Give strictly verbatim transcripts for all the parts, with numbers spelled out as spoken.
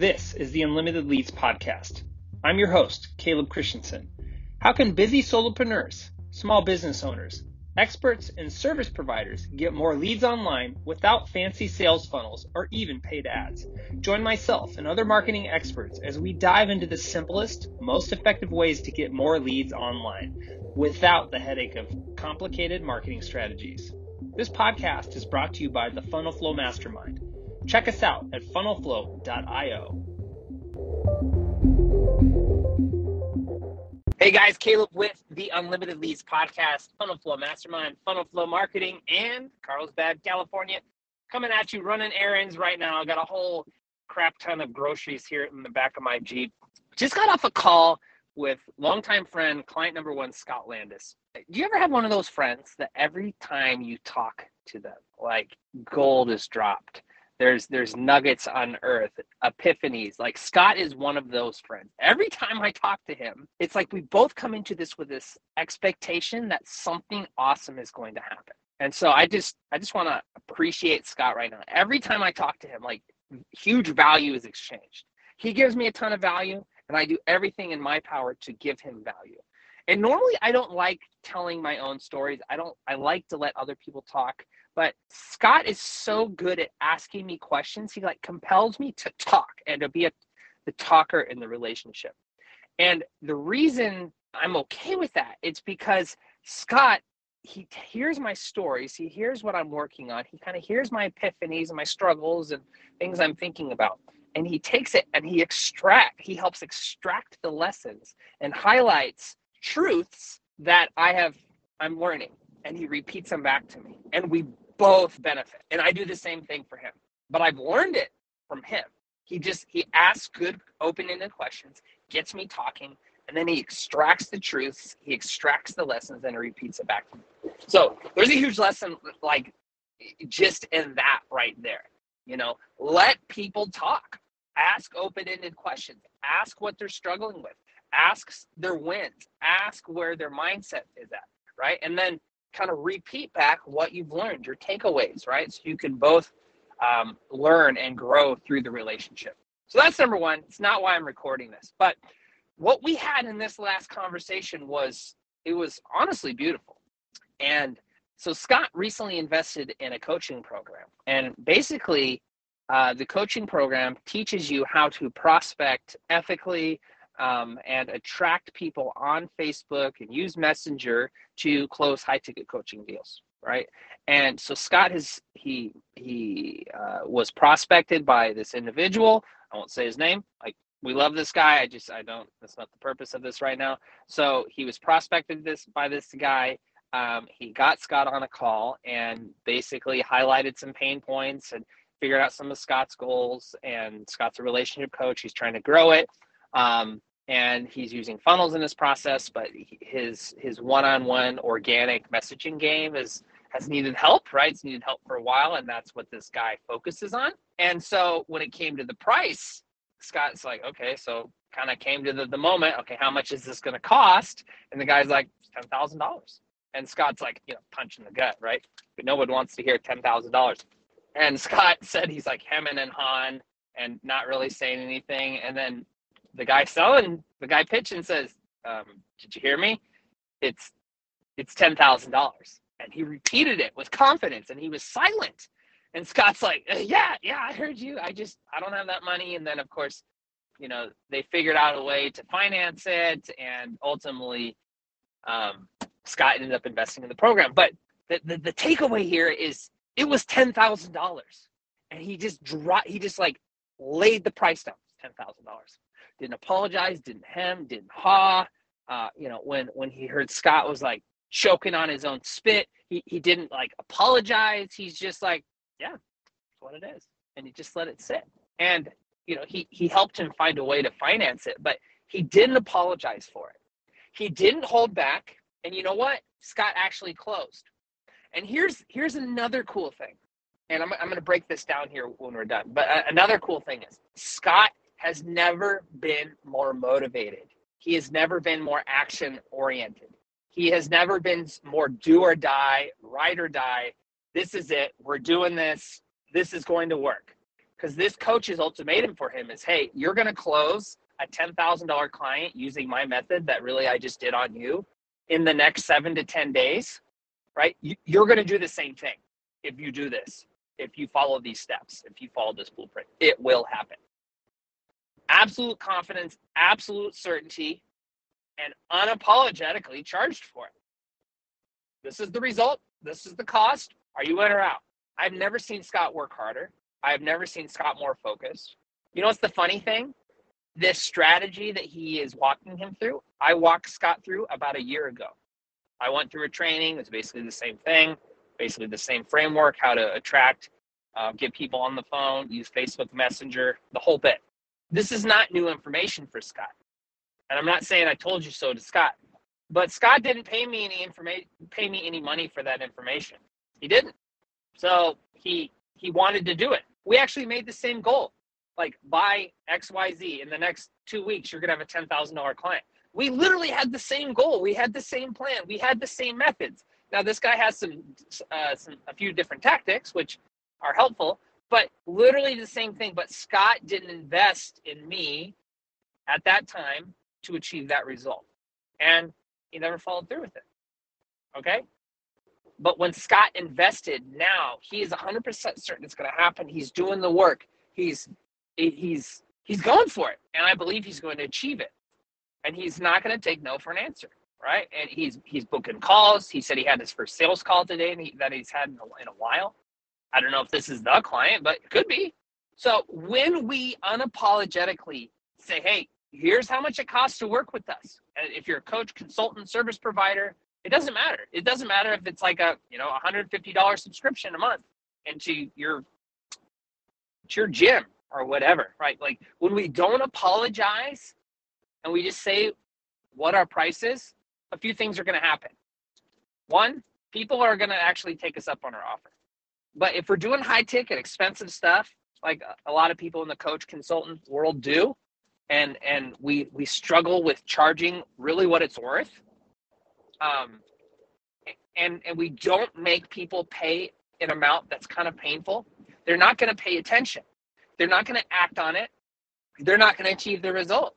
This is the Unlimited Leads Podcast. I'm your host, Caleb Christensen. How can busy solopreneurs, small business owners, experts, and service providers get more leads online without fancy sales funnels or even paid ads? Join myself and other marketing experts as we dive into the simplest, most effective ways to get more leads online without the headache of complicated marketing strategies. This podcast is brought to you by the Funnel Flow Mastermind. Check us out at funnel flow dot i o. Hey guys, Caleb with the Unlimited Leads Podcast, Funnel Flow Mastermind, Funnel Flow Marketing, and Carlsbad, California. Coming at you running errands right now. I got a whole crap ton of groceries here in the back of my Jeep. Just got off a call with longtime friend, client number one, Scott Landis. Do you ever have one of those friends that every time you talk to them, like gold is dropped? There's there's nuggets unearthed, epiphanies. Like Scott is one of those friends. Every time I talk to him, it's like we both come into this with this expectation that something awesome is going to happen. And so I just I just want to appreciate Scott right now. Every time I talk to him, like huge value is exchanged. He gives me a ton of value, and I do everything in my power to give him value. And normally I don't like telling my own stories. I don't I like to let other people talk. But Scott is so good at asking me questions. He like compels me to talk and to be a, the talker in the relationship. And the reason I'm okay with that, it's because Scott, he hears my stories. He hears what I'm working on. He kind of hears my epiphanies and my struggles and things I'm thinking about. And he takes it and he extract, he helps extract the lessons and highlights truths that I have, I'm learning. And he repeats them back to me. And we both benefit. And I do the same thing for him. But I've learned it from him. He just, he asks good open-ended questions, gets me talking, and then he extracts the truths, he extracts the lessons, and he repeats it back to me. So there's a huge lesson, like, just in that right there. You know, let people talk. Ask open-ended questions. Ask what they're struggling with. Ask their wins. Ask where their mindset is at, right? And then kind of repeat back what you've learned, your takeaways, right? So you can both um, learn and grow through the relationship. So that's number one. It's not why I'm recording this, but what we had in this last conversation was, it was honestly beautiful. And so Scott recently invested in a coaching program, and basically uh, the coaching program teaches you how to prospect ethically, Um, and attract people on Facebook and use Messenger to close high-ticket coaching deals, right? And so Scott has he he uh, was prospected by this individual. I won't say his name. Like we love this guy. I just I don't. That's not the purpose of this right now. So he was prospected this by this guy. Um, he got Scott on a call and basically highlighted some pain points and figured out some of Scott's goals. And Scott's a relationship coach. He's trying to grow it. Um, And he's using funnels in this process, but his his one-on-one organic messaging game is has needed help, right? It's needed help for a while, and that's what this guy focuses on. And so when it came to the price, Scott's like, okay, so kind of came to the, the moment, okay, how much is this going to cost? And the guy's like, ten thousand dollars. And Scott's like, you know, punch in the gut, right? But no one wants to hear ten thousand dollars. And Scott said he's like hemming and hawing and not really saying anything. And then the guy selling, the guy pitching says, um, did you hear me? It's it's ten thousand dollars. And he repeated it with confidence, and he was silent. And Scott's like, yeah, yeah, I heard you. I just, I don't have that money. And then, of course, you know, they figured out a way to finance it. And ultimately, um, Scott ended up investing in the program. But the, the, the takeaway here is it was ten thousand dollars. And he just dropped, he just like laid the price down, ten thousand dollars. Didn't apologize, didn't hem, didn't haw. Uh, you know, when when he heard Scott was like choking on his own spit, he, he didn't like apologize. He's just like, yeah, that's what it is. And he just let it sit. And, you know, he, he helped him find a way to finance it, but he didn't apologize for it. He didn't hold back. And you know what? Scott actually closed. And here's here's another cool thing. And I'm, I'm going to break this down here when we're done. But uh, another cool thing is Scott has never been more motivated. He has never been more action-oriented. He has never been more do or die, ride or die. This is it. We're doing this. This is going to work. because this coach's ultimatum for him is, hey, you're going to close a ten thousand dollars client using my method that really I just did on you in the next seven to ten days, right? You're going to do the same thing if you do this, if you follow these steps, if you follow this blueprint. It will happen. Absolute confidence, absolute certainty, and unapologetically charged for it. This is the result. This is the cost. Are you in or out? I've never seen Scott work harder. I've never seen Scott more focused. You know what's the funny thing? This strategy that he is walking him through, I walked Scott through about a year ago. I went through a training. It's basically the same thing, basically the same framework, how to attract, uh, get people on the phone, use Facebook Messenger, the whole bit. This is not new information for Scott. And I'm not saying I told you so to Scott, but Scott didn't pay me any information, pay me any money for that information. He didn't. So he, he wanted to do it. We actually made the same goal. Like, buy X Y Z in the next two weeks, you're going to have a ten thousand dollars client. We literally had the same goal. We had the same plan. We had the same methods. Now, this guy has some, uh, some a few different tactics, which are helpful, but literally the same thing. But Scott didn't invest in me at that time to achieve that result. And he never followed through with it. Okay? But when Scott invested now, he is one hundred percent certain it's going to happen. He's doing the work. He's he's he's going for it. And I believe he's going to achieve it. And he's not going to take no for an answer, right? And he's he's booking calls. He said he had his first sales call today and he, that he's had in a, in a while. I don't know if this is the client, but it could be. So when we unapologetically say, hey, here's how much it costs to work with us. And if you're a coach, consultant, service provider, it doesn't matter. It doesn't matter if it's like a, you know, one hundred fifty dollars subscription a month into your, to your gym or whatever, right? Like, when we don't apologize and we just say what our price is, a few things are going to happen. One, people are going to actually take us up on our offer. But if we're doing high ticket, expensive stuff, like a lot of people in the coach consultant world do, and and we we struggle with charging really what it's worth, um, and and we don't make people pay an amount that's kind of painful, they're not going to pay attention. They're not going to act on it. They're not going to achieve the result.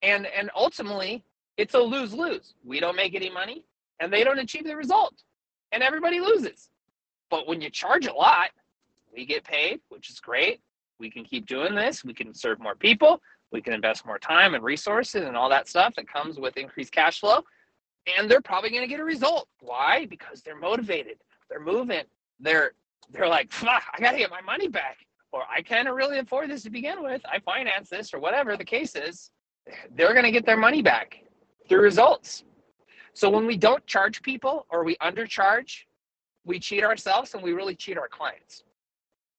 And and ultimately, it's a lose-lose. We don't make any money, and they don't achieve the result, and everybody loses. But when you charge a lot, we get paid, which is great. We can keep doing this. We can serve more people. We can invest more time and resources and all that stuff that comes with increased cash flow. And they're probably going to get a result. Why? Because they're motivated. They're moving. They're they're like, fuck, I got to get my money back. Or I can't really afford this to begin with. I finance this, or whatever the case is. They're going to get their money back through results. So when we don't charge people, or we undercharge, we cheat ourselves and we really cheat our clients,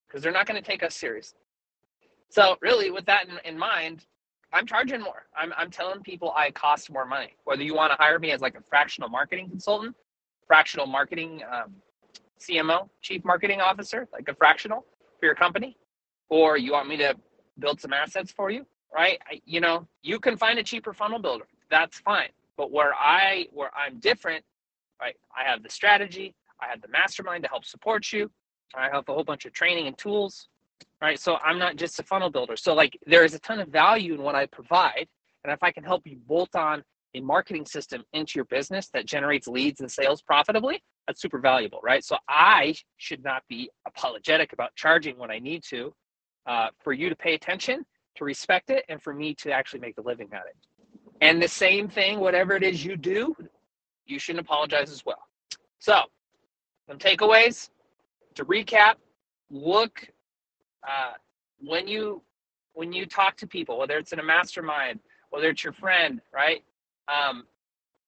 because they're not going to take us seriously. So really, with that in, in mind, I'm charging more. I'm, I'm telling people I cost more money. Whether you want to hire me as like a fractional marketing consultant, fractional marketing um, C M O, chief marketing officer, like a fractional for your company, or you want me to build some assets for you, right? I, you know, you can find a cheaper funnel builder. That's fine. But where I where I'm different, right? I have the strategy. I have the mastermind to help support you. I have a whole bunch of training and tools, right? So I'm not just a funnel builder. So like, there is a ton of value in what I provide. And if I can help you bolt on a marketing system into your business that generates leads and sales profitably, that's super valuable, right? So I should not be apologetic about charging when I need to, uh, for you to pay attention, to respect it, and for me to actually make a living at it. And the same thing, whatever it is you do, you shouldn't apologize as well. So, some takeaways to recap. Look, uh, when you when you talk to people, whether it's in a mastermind, whether it's your friend, right? Um,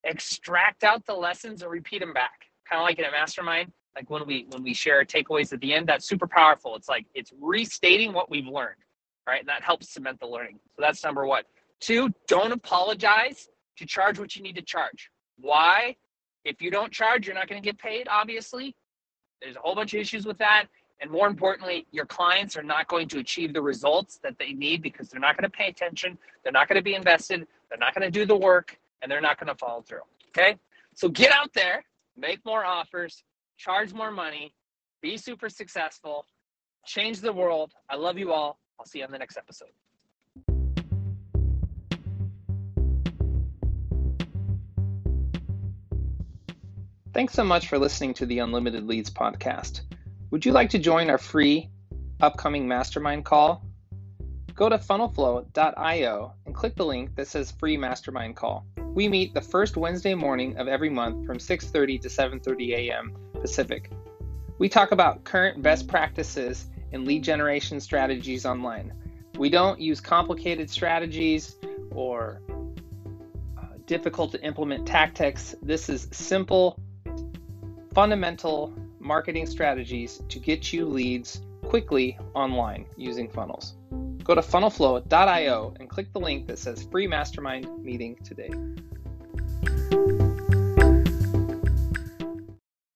extract out the lessons and repeat them back. Kind of like in a mastermind, like when we when we share takeaways at the end, that's super powerful. It's like it's restating what we've learned, right? And that helps cement the learning. So that's number one. Two, don't apologize to charge what you need to charge. Why? If you don't charge, you're not going to get paid, obviously. There's a whole bunch of issues with that. And more importantly, your clients are not going to achieve the results that they need because they're not going to pay attention. They're not going to be invested. They're not going to do the work, and they're not going to follow through. Okay? So get out there, make more offers, charge more money, be super successful, Change the world. I love you all. I'll see you on the next episode. Thanks so much for listening to the Unlimited Leads podcast. Would you like to join our free upcoming mastermind call? Go to funnel flow dot io and click the link that says free mastermind call. We meet the first Wednesday morning of every month from six thirty to seven thirty a.m. Pacific. We talk about current best practices and lead generation strategies online. We don't use complicated strategies or uh, difficult to implement tactics. This is simple, fundamental marketing strategies to get you leads quickly online using funnels. Go to funnel flow dot io and click the link that says free mastermind meeting today.